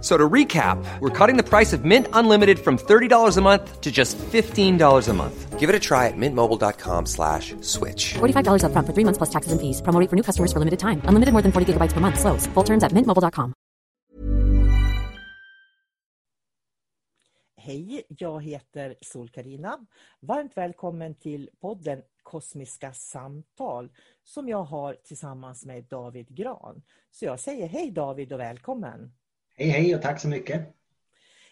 So to recap, we're cutting the price of Mint Unlimited from $30 a month to just $15 a month. Give it a try at mintmobile.com/switch. $45 up front for 3 months plus taxes and fees. Promo rate for new customers for limited time. Unlimited more than 40 gigabytes per month. Slows full terms at mintmobile.com. Hej, jag heter Sol Karina. Varmt välkommen till podden Kosmiska samtal som jag har tillsammans med David Gran. Så jag säger hej David och välkommen. Hej hej och tack så mycket.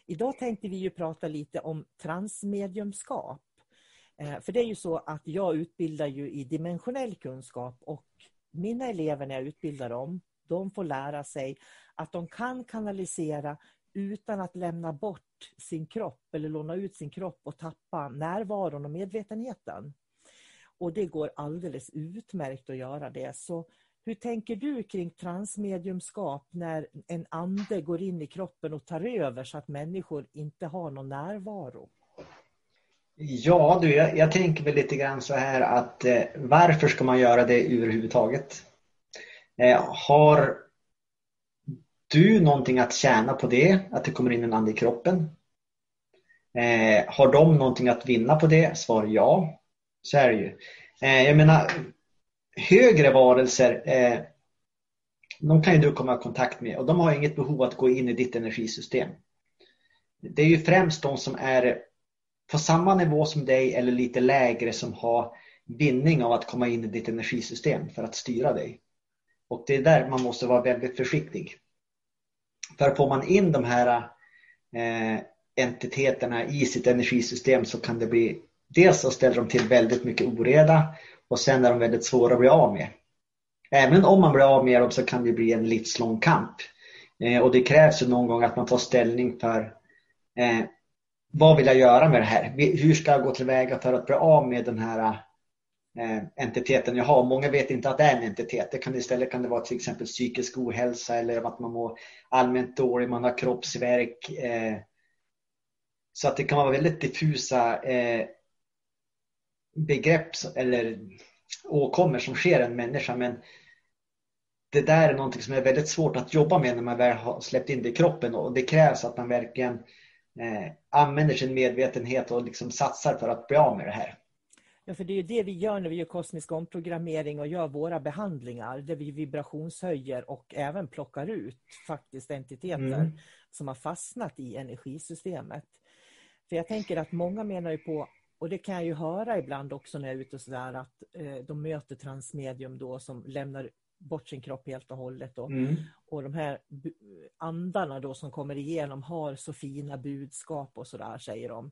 Idag tänkte vi ju prata lite om transmediumskap. För det är ju så att jag utbildar ju i dimensionell kunskap och mina elever när jag utbildar dem, de får lära sig att de kan kanalisera utan att lämna bort sin kropp eller låna ut sin kropp och tappa närvaron och medvetenheten. Och det går alldeles utmärkt att göra det. Så hur tänker du kring transmediumskap när en ande går in i kroppen och tar över så att människor inte har någon närvaro? Ja, du, jag tänker väl lite grann så här att varför ska man göra det överhuvudtaget? Har du någonting att tjäna på det? Att det kommer in en ande i kroppen? Har de någonting att vinna på det? Svar ja. Så är det ju. Jag menar, högre varelser, de kan ju du komma i kontakt med och de har inget behov att gå in i ditt energisystem. Det är ju främst de som är på samma nivå som dig eller lite lägre som har vinning av att komma in i ditt energisystem för att styra dig. Och det är där man måste vara väldigt försiktig. För får man in de här entiteterna i sitt energisystem så kan det bli, dels så ställer de till väldigt mycket oreda. Och sen är de väldigt svåra att bli av med. Även om man blir av med dem så kan det bli en livslång kamp. Och det krävs ju någon gång att man tar ställning för vad vill jag göra med det här? Hur ska jag gå tillväga för att bli av med den här entiteten jag har? Många vet inte att det är en entitet. Det kan istället kan det vara till exempel psykisk ohälsa eller att man mår allmänt dålig, man har kroppsvärk. Så att det kan vara väldigt diffusa begrepp eller åkommor som sker en människa, men det där är någonting som är väldigt svårt att jobba med när man väl har släppt in det i kroppen, och det krävs att man verkligen använder sin medvetenhet och liksom satsar för att bli av med det här. Ja, för det är ju det vi gör när vi gör kosmisk omprogrammering och gör våra behandlingar där vi vibrationshöjer och även plockar ut faktiskt entiteter som har fastnat i energisystemet. För jag tänker att många menar ju på, och det kan jag ju höra ibland också när jag är ute och sådär, att de möter transmedium då som lämnar bort sin kropp helt och hållet. Och de här andarna då som kommer igenom har så fina budskap och sådär, säger de.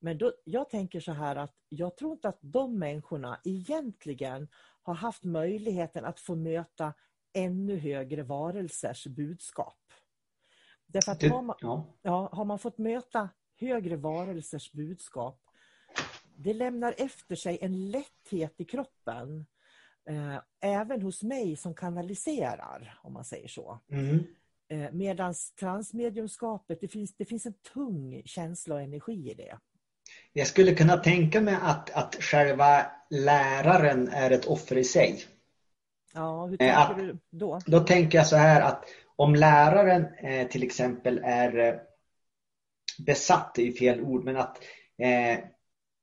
Men då, jag tänker så här att jag tror inte att de människorna egentligen har haft möjligheten att få möta ännu högre varelsers budskap. Därför att har man fått möta högre varelsers budskap, det lämnar efter sig en lätthet i kroppen. Även hos mig som kanaliserar, om man säger så. Medan transmediumskapet, det finns en tung känsla och energi i det. Jag skulle kunna tänka mig att själva läraren är ett offer i sig. Ja, hur tänker du då? Då tänker jag så här att om läraren till exempel är besatt, i fel ord, men att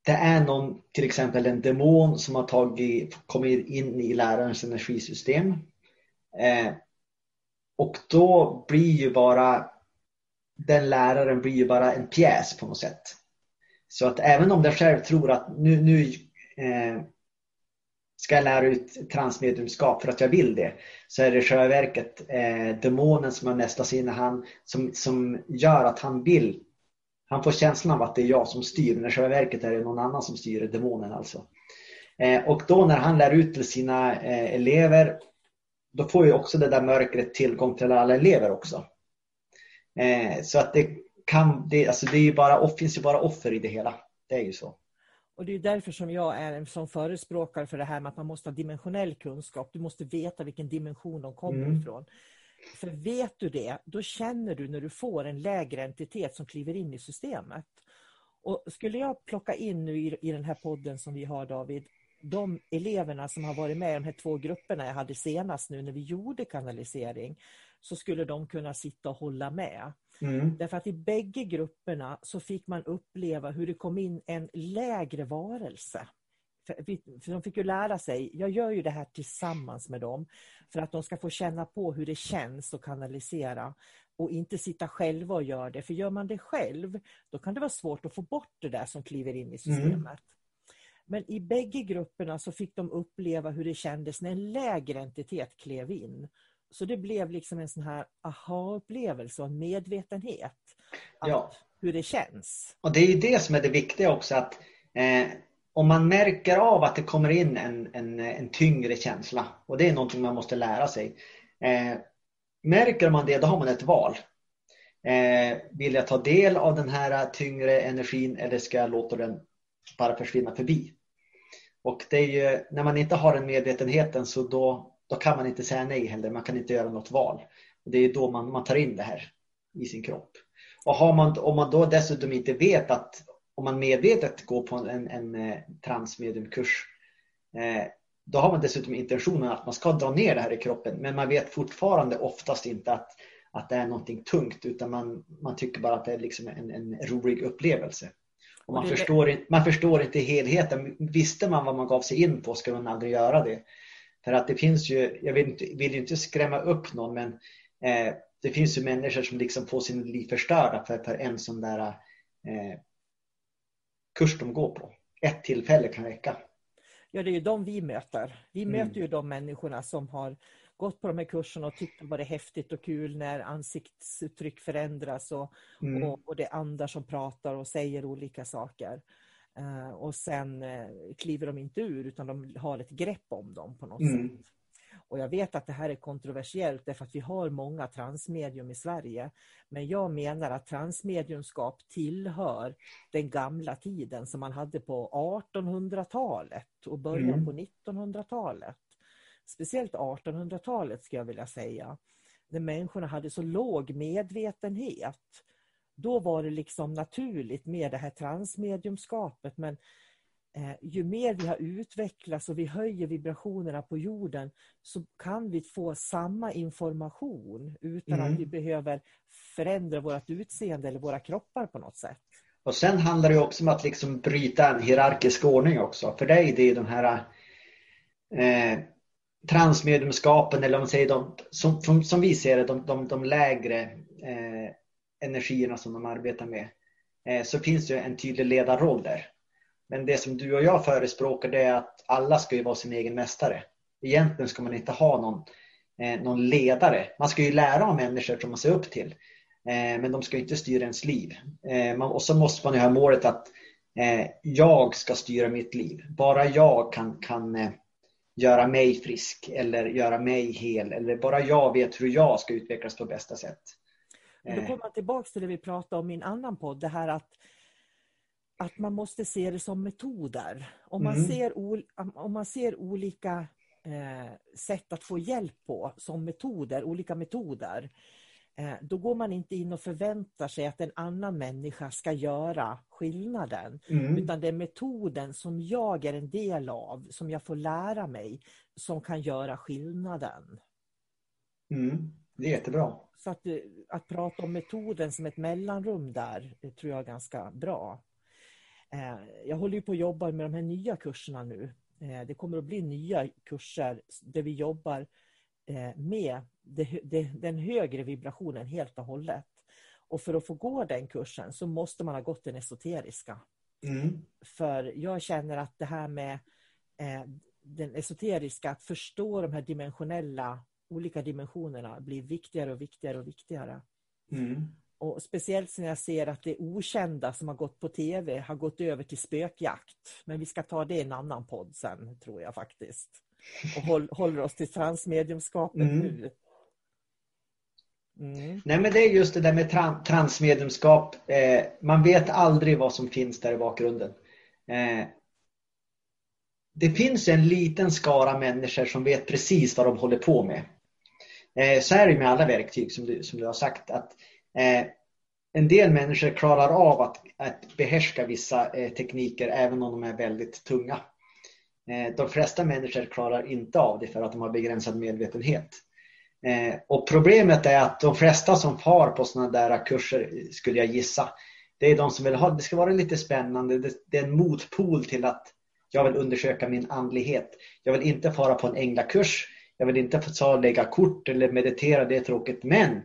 det är någon, till exempel en demon som har kommit in i lärarens energisystem. Och då blir ju bara den läraren blir ju bara en pjäs på något sätt. Så att även om den själv tror att nu ska jag lära ut transmedlemskap för att jag vill det, så är det själva verket demonen som har nästat sig in i han, som gör att han vill. Han får känslan av att det är jag som styr, när själva verket är det någon annan som styr, demonen alltså. Och då när han lär ut till sina elever, då får ju också det där mörkret tillgång till alla elever också. Så att det kan, finns ju bara offer i det hela. Det är ju så. Och det är därför som jag är en som förespråkar för det här med att man måste ha dimensionell kunskap. Du måste veta vilken dimension de kommer ifrån. För vet du det, då känner du när du får en lägre entitet som kliver in i systemet. Och skulle jag plocka in nu i den här podden som vi har, David, de eleverna som har varit med i de här två grupperna jag hade senast nu när vi gjorde kanalisering, så skulle de kunna sitta och hålla med. Därför att i bägge grupperna så fick man uppleva hur det kom in en lägre varelse. För de fick ju lära sig, jag gör ju det här tillsammans med dem för att de ska få känna på hur det känns att kanalisera och inte sitta själva och göra det. För gör man det själv, då kan det vara svårt att få bort det där som kliver in i systemet. Men i bägge grupperna så fick de uppleva hur det kändes när en lägre entitet klev in. Så det blev liksom en sån här aha-upplevelse och en medvetenhet hur det känns. Och det är ju det som är det viktiga också, att om man märker av att det kommer in en tyngre känsla, och det är någonting man måste lära sig. Märker man det, då har man ett val. Vill jag ta del av den här tyngre energin eller ska jag låta den bara försvinna förbi? Och det är ju, när man inte har den medvetenheten, så då kan man inte säga nej heller. Man kan inte göra något val. Det är då man tar in det här i sin kropp. Och om man då dessutom inte vet att, om man medvetet går på en transmediumkurs, då har man dessutom intentionen att man ska dra ner det här i kroppen. Men man vet fortfarande oftast inte att det är någonting tungt, utan man tycker bara att det är liksom en rolig upplevelse. Och man förstår inte helheten. Visste man vad man gav sig in på, skulle man aldrig göra det. För att det finns ju, jag vill inte skrämma upp någon, men det finns ju människor som liksom får sin liv förstörda för en sån där kurs de går på. Ett tillfälle kan räcka. Ja, det är ju de vi möter. Vi möter ju de människorna som har gått på de här kurserna och tyckte var det häftigt och kul när ansiktsuttryck förändras och det andra som pratar och säger olika saker. Och sen kliver de inte ur, utan de har ett grepp om dem på något sätt. Och jag vet att det här är kontroversiellt, därför att vi har många transmedium i Sverige. Men jag menar att transmediumskap tillhör den gamla tiden som man hade på 1800-talet och början på 1900-talet. Speciellt 1800-talet skulle jag vilja säga. När människorna hade så låg medvetenhet. Då var det liksom naturligt med det här transmediumskapet. Men ju mer vi har utvecklats och vi höjer vibrationerna på jorden, så kan vi få samma information utan att vi behöver förändra vårt utseende eller våra kroppar på något sätt. Och sen handlar det också om att liksom bryta en hierarkisk ordning också. För dig, det är de här transmediumskapen, eller om man säger de, som vi ser det, de lägre energierna som de arbetar med, så finns det en tydlig ledarroll där. Men det som du och jag förespråkar, det är att alla ska ju vara sin egen mästare. Egentligen ska man inte ha någon ledare. Man ska ju lära av människor som man ser upp till. Men de ska inte styra ens liv. Och så måste man ju ha målet att jag ska styra mitt liv. Bara jag kan göra mig frisk eller göra mig hel. Eller bara jag vet hur jag ska utvecklas på bästa sätt. Men då kommer man tillbaka till det vi pratade om i en annan podd. Det här att man måste se det som metoder. Om man ser olika sätt att få hjälp på som metoder, olika metoder, då går man inte in och förväntar sig att en annan människa ska göra skillnaden. Utan det är metoden som jag är en del av, som jag får lära mig, som kan göra skillnaden. Det är jättebra. Så att prata om metoden som ett mellanrum där, det tror jag är ganska bra. Jag håller ju på att jobba med de här nya kurserna nu. Det kommer att bli nya kurser där vi jobbar med den högre vibrationen helt och hållet. Och för att få gå den kursen så måste man ha gått den esoteriska. För jag känner att det här med den esoteriska, att förstå de här dimensionella, olika dimensionerna blir viktigare och viktigare och viktigare. Mm. Och speciellt när jag ser att det okända som har gått på tv har gått över till spökjakt. Men vi ska ta det i en annan podd sen, tror jag faktiskt. Och håller oss till transmediumskapet nu. Mm. Nej, men det är just det där med transmediumskap. Man vet aldrig vad som finns där i bakgrunden. Det finns en liten skara människor som vet precis vad de håller på med. Så är det med alla verktyg som du har sagt, att en del människor klarar av att behärska vissa tekniker även om de är väldigt tunga. De flesta människor klarar inte av det för att de har begränsad medvetenhet. Och problemet är att de flesta som far på sådana där kurser, skulle jag gissa, det är de som vill ha, det ska vara lite spännande, det är en motpol till att jag vill undersöka min andlighet. Jag vill inte fara på en änglakurs, jag vill inte få lägga kort eller meditera, det är tråkigt, men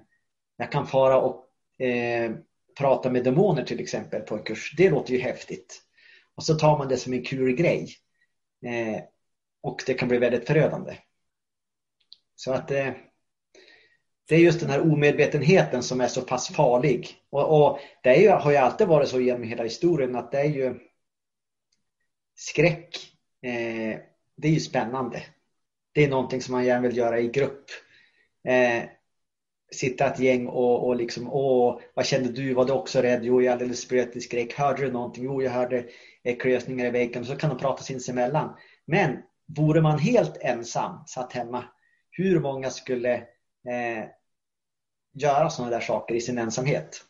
jag kan fara och prata med demoner till exempel på en kurs. Det låter ju häftigt. Och så tar man det som en kul grej. Och det kan bli väldigt förödande. Så att det är just den här omedvetenheten som är så pass farlig. Och det är ju, har ju alltid varit så genom hela historien, att det är ju skräck. Det är ju spännande. Det är någonting som man gärna vill göra i grupp. Sitta ett gäng och liksom, åh, vad kände du? Var du också rädd? Jo, jag är alldeles spröt i skräck. Hörde du någonting? Jo, jag hörde klösningar i väggen. Så kan de prata sinsemellan. Men vore man helt ensam, satt hemma, hur många skulle göra sådana där saker i sin ensamhet?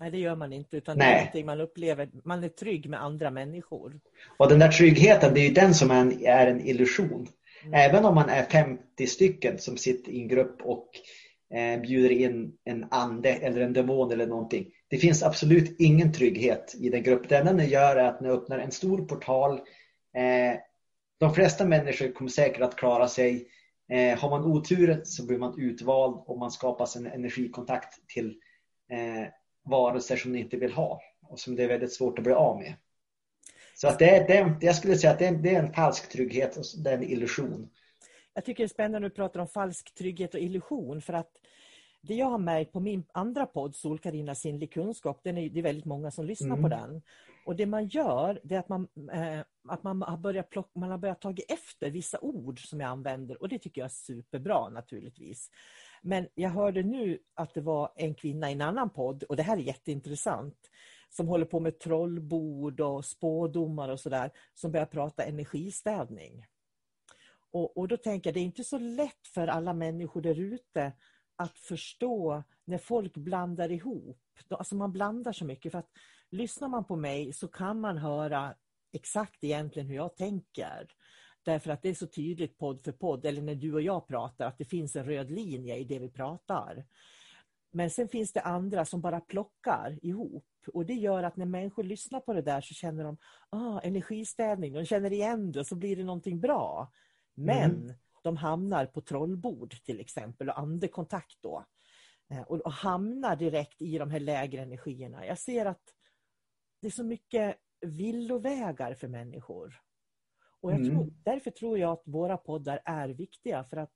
Nej, det gör man inte, utan det är någonting man upplever. Man är trygg med andra människor. Och den där tryggheten, det är ju den som är en illusion. Mm. Även om man är 50 stycken som sitter i en grupp och bjuder in en ande eller en demon eller någonting. Det finns absolut ingen trygghet i den gruppen. Det enda ni gör är att ni öppnar en stor portal. De flesta människor kommer säkert att klara sig. Har man otur så blir man utvald och man skapas en energikontakt till varelser som ni inte vill ha. Och som det är väldigt svårt att bli av med. Så att jag skulle säga att det är en falsk trygghet och det är en illusion. Jag tycker det är spännande att du pratar om falsk trygghet och illusion, för att det jag har märkt på min andra podd, Sol Karina sinnlig kunskap, det är väldigt många som lyssnar på den. Och det man gör, det är att man har börjat ta efter vissa ord som jag använder, och det tycker jag är superbra naturligtvis. Men jag hörde nu att det var en kvinna i en annan podd, och det här är jätteintressant, som håller på med trollbord och spådomar och sådär, som börjar prata energistädning. Och då tänker jag, det är inte så lätt för alla människor där ute att förstå när folk blandar ihop. Alltså man blandar så mycket, för att lyssnar man på mig så kan man höra exakt egentligen hur jag tänker. Därför att det är så tydligt podd för podd, eller när du och jag pratar, att det finns en röd linje i det vi pratar. Men sen finns det andra som bara plockar ihop. Och det gör att när människor lyssnar på det där så känner de, energistädning, de känner igen det, så blir det någonting bra. Men de hamnar på trollbord till exempel, och andekontakt då. Och hamnar direkt i de här lägre energierna. Jag ser att det är så mycket villovägar för människor. Och jag därför tror jag att våra poddar är viktiga, för att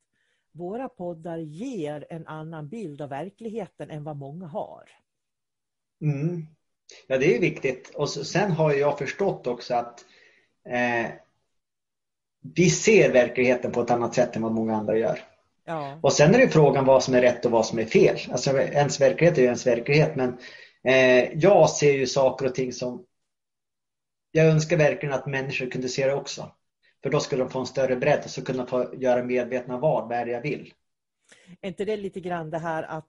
våra poddar ger en annan bild av verkligheten än vad många har. Mm. Ja, det är viktigt. Och sen har jag förstått också att vi ser verkligheten på ett annat sätt än vad många andra gör. Ja. Och sen är det frågan vad som är rätt och vad som är fel. Alltså ens verklighet är ju ens verklighet. Men jag ser ju saker och ting som jag önskar verkligen att människor kunde se det också. För då skulle de få en större bredd och så kunna få göra medvetna vad där jag vill. Är inte det lite grann det här att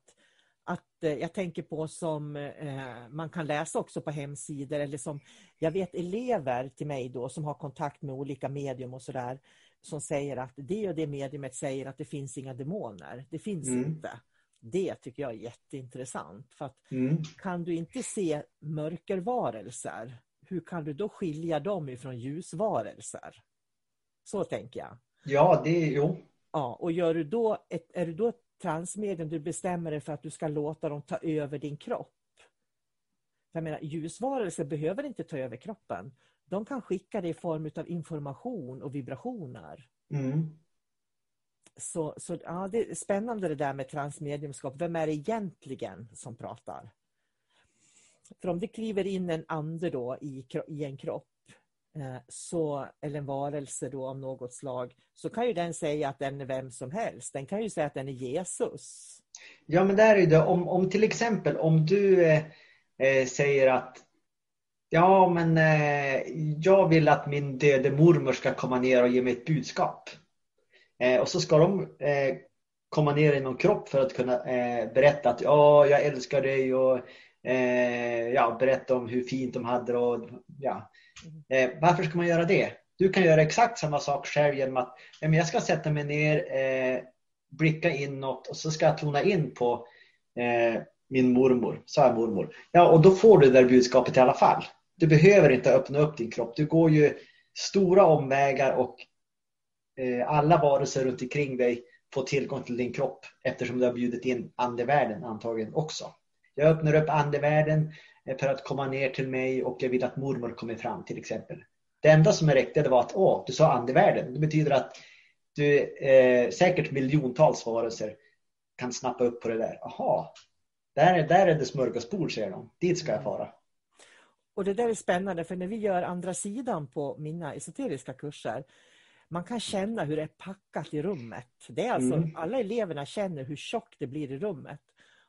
jag tänker på, som man kan läsa också på hemsidor, eller som jag vet elever till mig då som har kontakt med olika medium och sådär, som säger att det och det mediumet säger att det finns inga demoner. Det finns inte. Det tycker jag är jätteintressant. För att kan du inte se mörkervarelser, hur kan du då skilja dem ifrån ljusvarelser? Så tänker jag. Ja, det är ju. Ja, och är du då transmedium, du bestämmer dig för att du ska låta dem ta över din kropp. Jag menar, ljusvarelser behöver inte ta över kroppen. de kan skicka det i form av information och vibrationer. Mm. Så ja, det är spännande det där med transmediumskap. Vem är det egentligen som pratar? För om det kliver in en ande då i en kropp, så, eller en varelse då av något slag, så kan ju den säga att den är vem som helst. Den kan ju säga att den är Jesus. Ja, men där är det. Om till exempel om du säger att ja, men jag vill att min döde mormor ska komma ner och ge mig ett budskap. Och så ska de komma ner i någon kropp för att kunna berätta att ja, jag älskar dig och ja, berätta om hur fint de hade och ja. Varför ska man göra det? Du kan göra exakt samma sak själv genom att men jag ska sätta mig ner, blicka inåt och så ska jag tona in på min mormor, så är mormor. Ja, och då får du det där budskapet i alla fall. Du behöver inte öppna upp din kropp. Du går ju stora omvägar och alla varelser runt omkring dig får tillgång till din kropp eftersom du har bjudit in andevärlden antagligen också. Jag öppnar upp andevärlden för att komma ner till mig och jag vill att mormor kommer fram till exempel. Det enda som är riktigt var att du sa andevärlden. Det betyder att du säkert miljontals varelser kan snappa upp på det där. Aha, där är det smörgåsbord, säger de. Dit ska jag fara. Och det där är spännande, för när vi gör andra sidan på mina esoteriska kurser, man kan känna hur det är packat i rummet. Det är alltså, alla eleverna känner hur tjockt det blir i rummet.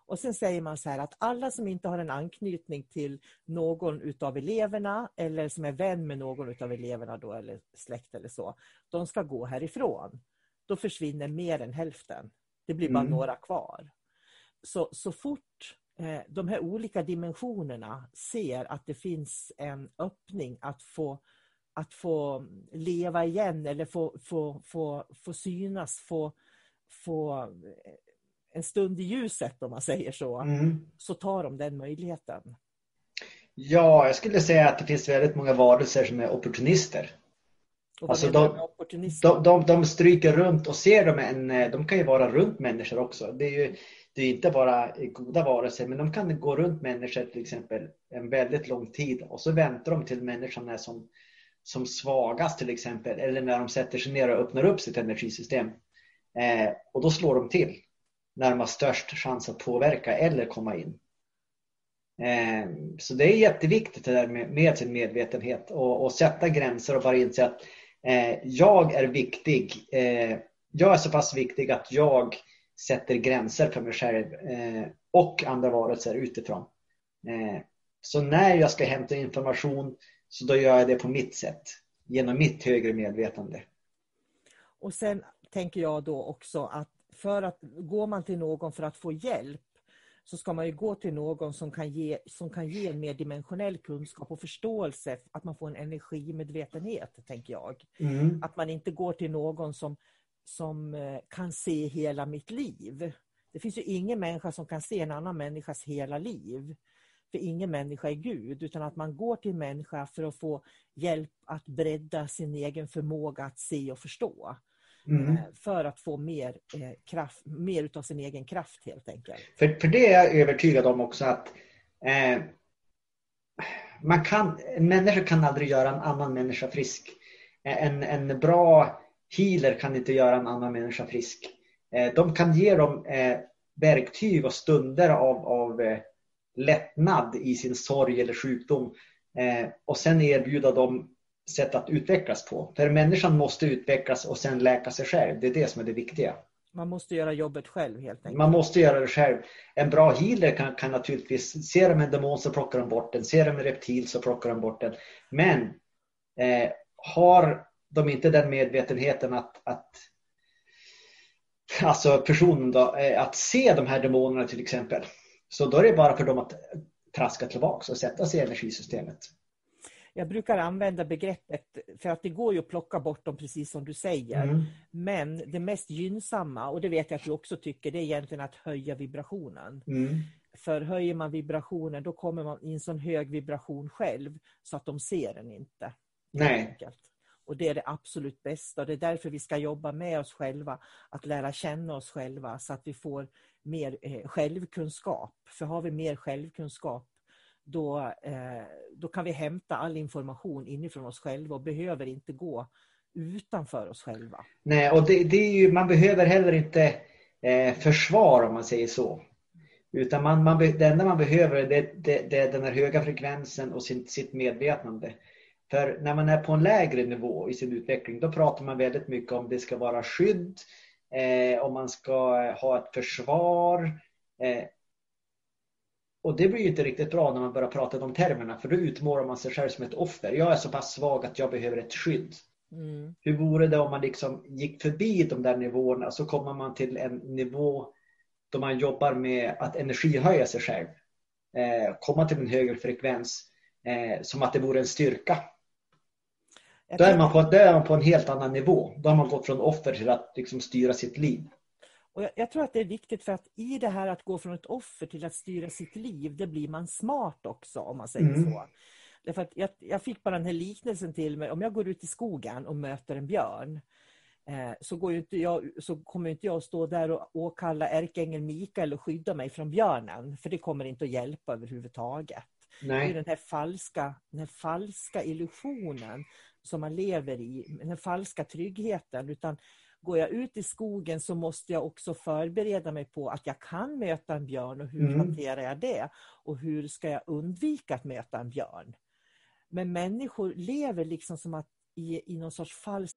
Och sen säger man så här att alla som inte har en anknytning till någon utav eleverna eller som är vän med någon utav eleverna då, eller släkt eller så, de ska gå härifrån. Då försvinner mer än hälften. Det blir bara några kvar. Så fort de här olika dimensionerna ser att det finns en öppning att få leva igen eller få synas, få en stund i ljuset om man säger så, så tar de den möjligheten. Ja, jag skulle säga att det finns väldigt många varelser som är opportunister. Alltså de stryker runt och ser dem, de kan ju vara runt människor också. Det är inte bara goda varelser, men de kan gå runt människor till exempel en väldigt lång tid och så väntar de till människan är som svagast till exempel, eller när de sätter sig ner och öppnar upp sitt energisystem. Och då slår de till när de har störst chans att påverka eller komma in. Så det är jätteviktigt det där med sin medvetenhet och sätta gränser och bara inse att jag är viktig. Jag är så pass viktig att jag sätter gränser för mig själv och andra varelser utifrån. Så när jag ska hämta information, så då gör jag det på mitt sätt, genom mitt högre medvetande. Och sen tänker jag då också att går man till någon för att få hjälp, så ska man ju gå till någon som kan ge en mer dimensionell kunskap och förståelse, att man får en energimedvetenhet, tänker jag. Att man inte går till någon som kan se hela mitt liv. Det finns ju ingen människa som kan se en annan människas hela liv. För ingen människa är Gud, utan att man går till människa för att få hjälp att bredda sin egen förmåga att se och förstå. För att få mer utav sin egen kraft helt enkelt. För det är jag övertygad om också att en människa kan aldrig göra en annan människa frisk. En bra healer kan inte göra en annan människa frisk. De kan ge dem verktyg och stunder av lättnad i sin sorg eller sjukdom, och sen erbjuda dem sätt att utvecklas på. För människan måste utvecklas och sen läka sig själv. Det är det som är det viktiga. Man måste göra jobbet själv helt enkelt. Man måste göra det själv. En bra healer kan naturligtvis, ser de en demon så plockar de bort den. Ser de en reptil så plockar de bort den. Men har de inte den medvetenheten att personen då, att se de här demonerna till exempel, så då är det bara för dem att traska tillbaka och sätta sig i energisystemet. Jag brukar använda begreppet, för att det går ju att plocka bort dem precis som du säger. Men det mest gynnsamma, och det vet jag att du också tycker, det är egentligen att höja vibrationen. För höjer man vibrationen, då kommer man in sån hög vibration själv så att de ser den inte. Nej. Och det är det absolut bästa. Det är därför vi ska jobba med oss själva, att lära känna oss själva så att vi får mer självkunskap. För har vi mer självkunskap, då kan vi hämta all information inifrån oss själva och behöver inte gå utanför oss själva. Nej, och det är ju, man behöver heller inte försvar om man säger så. Utan det enda man behöver det är den här höga frekvensen och sitt medvetande. För när man är på en lägre nivå i sin utveckling, då pratar man väldigt mycket om det ska vara skydd, om man ska ha ett försvar. Och det blir ju inte riktigt bra när man börjar prata de termerna, för då utmålar man sig själv som ett offer. Jag är så pass svag att jag behöver ett skydd. Mm. Hur vore det om man liksom gick förbi de där nivåerna, så kommer man till en nivå då man jobbar med att energihöja sig själv, komma till en högre frekvens, som att det vore en styrka. Då är man på en helt annan nivå. Då har man gått från offer till att liksom styra sitt liv. Och jag tror att det är viktigt, för att i det här att gå från ett offer till att styra sitt liv, det blir man smart också, om man säger så. Därför att jag fick bara den här liknelsen till mig. Om jag går ut i skogen och möter en björn, så kommer inte jag att stå där och åkalla ärkeängeln Mikael och skydda mig från björnen. För det kommer inte att hjälpa överhuvudtaget. Nej. Det är den här falska illusionen som man lever i. Den här falska tryggheten. Utan går jag ut i skogen så måste jag också förbereda mig på att jag kan möta en björn. Och hur hanterar jag det? Och hur ska jag undvika att möta en björn? Men människor lever liksom som att i någon sorts falsk...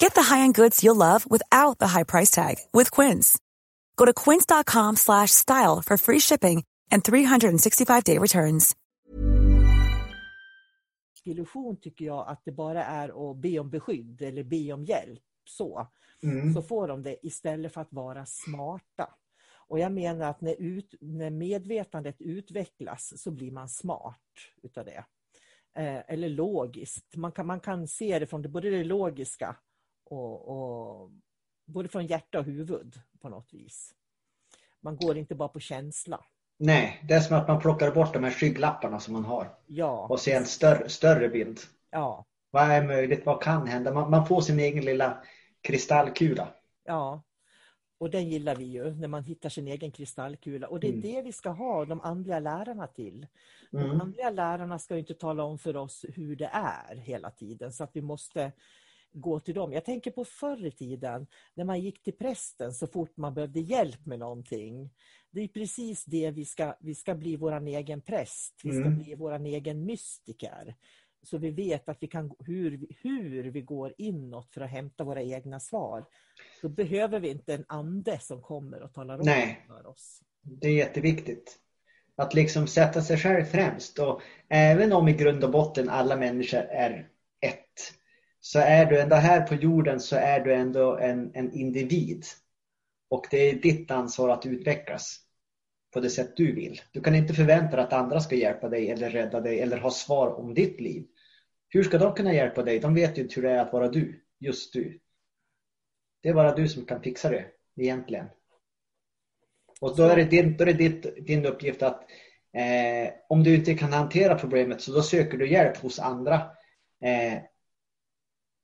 Get the high-end goods you'll love without the high price tag with Quince. Go to quince.com/style for free shipping and 365-day returns. Illusion tycker jag att det bara är att be om beskydd eller be om hjälp. Så får de det istället för att vara smarta. Och jag menar att när medvetandet utvecklas så blir man smart utav det. Eller logiskt. Man kan se det från både det logiska och både från hjärta och huvud på något vis. Man går inte bara på känsla. Nej, det är som att man plockar bort de här skygglapparna som man har. Ja. Och ser en större bild. Ja, Vad är möjligt? Vad kan hända? Man får sin egen lilla kristallkula. Ja, och den gillar vi ju. När man hittar sin egen kristallkula. Och det är det vi ska ha de andliga lärarna till. De andliga lärarna ska ju inte tala om för oss hur det är hela tiden. Så att vi måste gå till dem. Jag tänker på förr i tiden när man gick till prästen så fort man behövde hjälp med någonting. Det är precis det vi ska bli våran egen präst. Vi ska bli våran egen mystiker. Så vi vet att vi kan, hur vi går inåt för att hämta våra egna svar. Så behöver vi inte en ande som kommer och talar om för oss. Det är jätteviktigt. Att liksom sätta sig själv främst. Och även om i grund och botten alla människor är ett. Så är du ändå här på jorden så är du ändå en individ. Och det är ditt ansvar att utvecklas på det sätt du vill. Du kan inte förvänta dig att andra ska hjälpa dig eller rädda dig eller ha svar om ditt liv. Hur ska de kunna hjälpa dig? De vet ju inte hur det är att vara du, just du. Det är bara du som kan fixa det egentligen. Och då är det din uppgift att om du inte kan hantera problemet så då söker du hjälp hos andra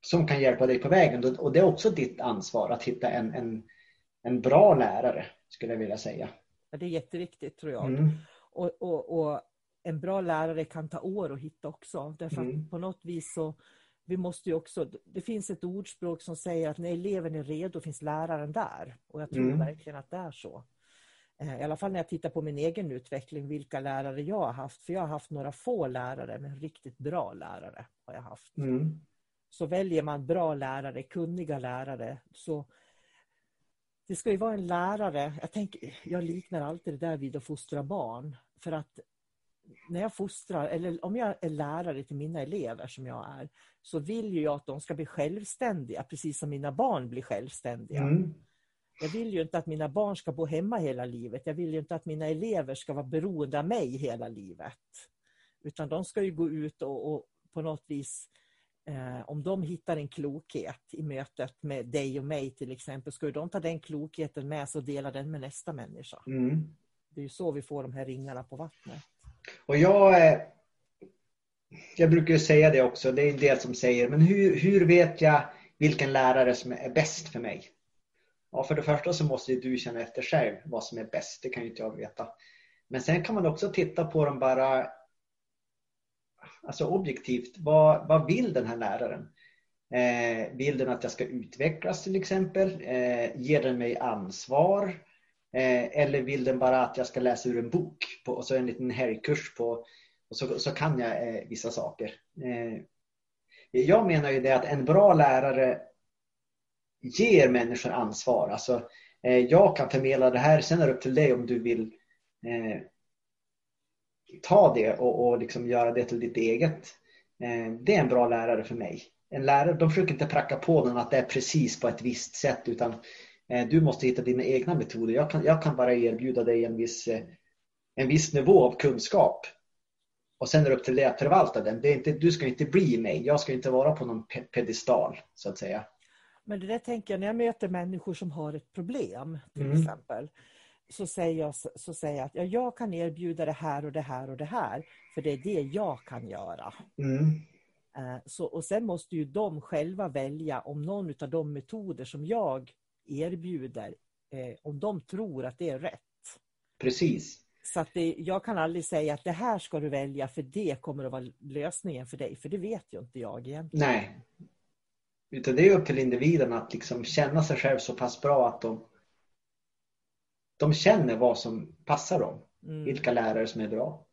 som kan hjälpa dig på vägen. Och det är också ditt ansvar att hitta en bra lärare, skulle jag vilja säga. Det är jätteviktigt, tror jag. Och en bra lärare kan ta år att hitta också. Därför att på något vis så vi måste ju också, det finns ett ordspråk som säger att när eleven är redo finns läraren där. Och jag tror verkligen att det är så. I alla fall när jag tittar på min egen utveckling, vilka lärare jag har haft. För jag har haft några få lärare, men riktigt bra lärare har jag haft. Så väljer man bra lärare, kunniga lärare, så det ska ju vara en lärare. Jag liknar alltid det där vid att fostra barn. För att när jag fostrar, eller om jag är lärare till mina elever som jag är, så vill ju jag att de ska bli självständiga, precis som mina barn blir självständiga. Jag vill ju inte att mina barn ska bo hemma hela livet. Jag vill ju inte att mina elever ska vara beroende av mig hela livet. Utan de ska ju gå ut och på något vis, om de hittar en klokhet i mötet med dig och mig till exempel, ska de ta den klokheten med sig och dela den med nästa människa. Det är ju så vi får de här ringarna på vattnet. Och jag brukar ju säga det också, det är en del som säger, men hur vet jag vilken lärare som är bäst för mig? Ja, för det första så måste ju du känna efter själv vad som är bäst, det kan ju inte jag veta. Men sen kan man också titta på dem bara, alltså objektivt, vad vill den här läraren? Vill den att jag ska utvecklas till exempel? Ger den mig ansvar? Eller vill den bara att jag ska läsa ur en bok och så en liten helgkurs på och så kan jag vissa saker? Jag menar ju det att en bra lärare ger människor ansvar. Alltså, jag kan förmedla det här, sen är det upp till dig om du vill ta det och liksom göra det till ditt eget. Det är en bra lärare för mig. En lärare, de försöker inte pracka på den att det är precis på ett visst sätt, utan du måste hitta dina egna metoder. Jag kan bara erbjuda dig en viss nivå av kunskap. Och sen är det upp till dig att förvalta den. Det är inte, du ska inte bli mig. Jag ska inte vara på någon pedestal, så att säga. Men det där tänker jag när jag möter människor som har ett problem till exempel. Så säger jag att jag kan erbjuda det här och det här och det här. För det är det jag kan göra. Så, och sen måste ju de själva välja om någon av de metoder som jag erbjuder. Om de tror att det är rätt. Precis. Så att jag kan aldrig säga att det här ska du välja. För det kommer att vara lösningen för dig. För det vet ju inte jag egentligen. Nej. Utan det är upp till individen att liksom känna sig själv så pass bra att de känner vad som passar dem. Vilka lärare som är bra.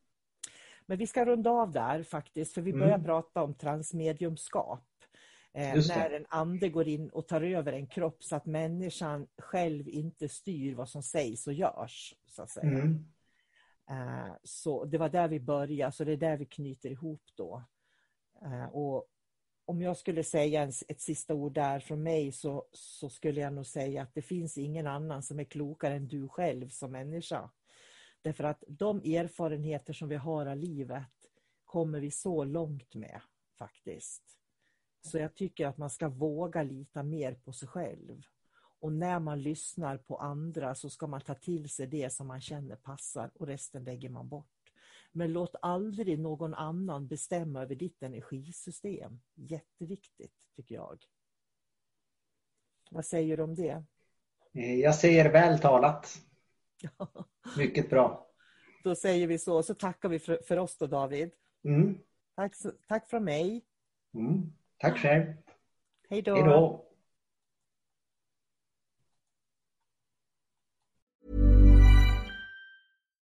Men vi ska runda av där faktiskt. För vi börjar prata om transmediumskap. När en ande går in och tar över en kropp. Så att människan själv inte styr vad som sägs och görs. Så att säga. Så det var där vi började. Så det är där vi knyter ihop då. Och om jag skulle säga ett sista ord där från mig så skulle jag nog säga att det finns ingen annan som är klokare än du själv som människa. Därför att de erfarenheter som vi har av livet kommer vi så långt med faktiskt. Så jag tycker att man ska våga lita mer på sig själv. Och när man lyssnar på andra så ska man ta till sig det som man känner passar och resten lägger man bort. Men låt aldrig någon annan bestämma över ditt energisystem. Jätteviktigt tycker jag. Vad säger du om det? Jag säger väl talat. Mycket bra. Då säger vi så tackar vi för oss då, David. Mm. Tack från mig. Mm. Tack själv. Hej då. Hej då.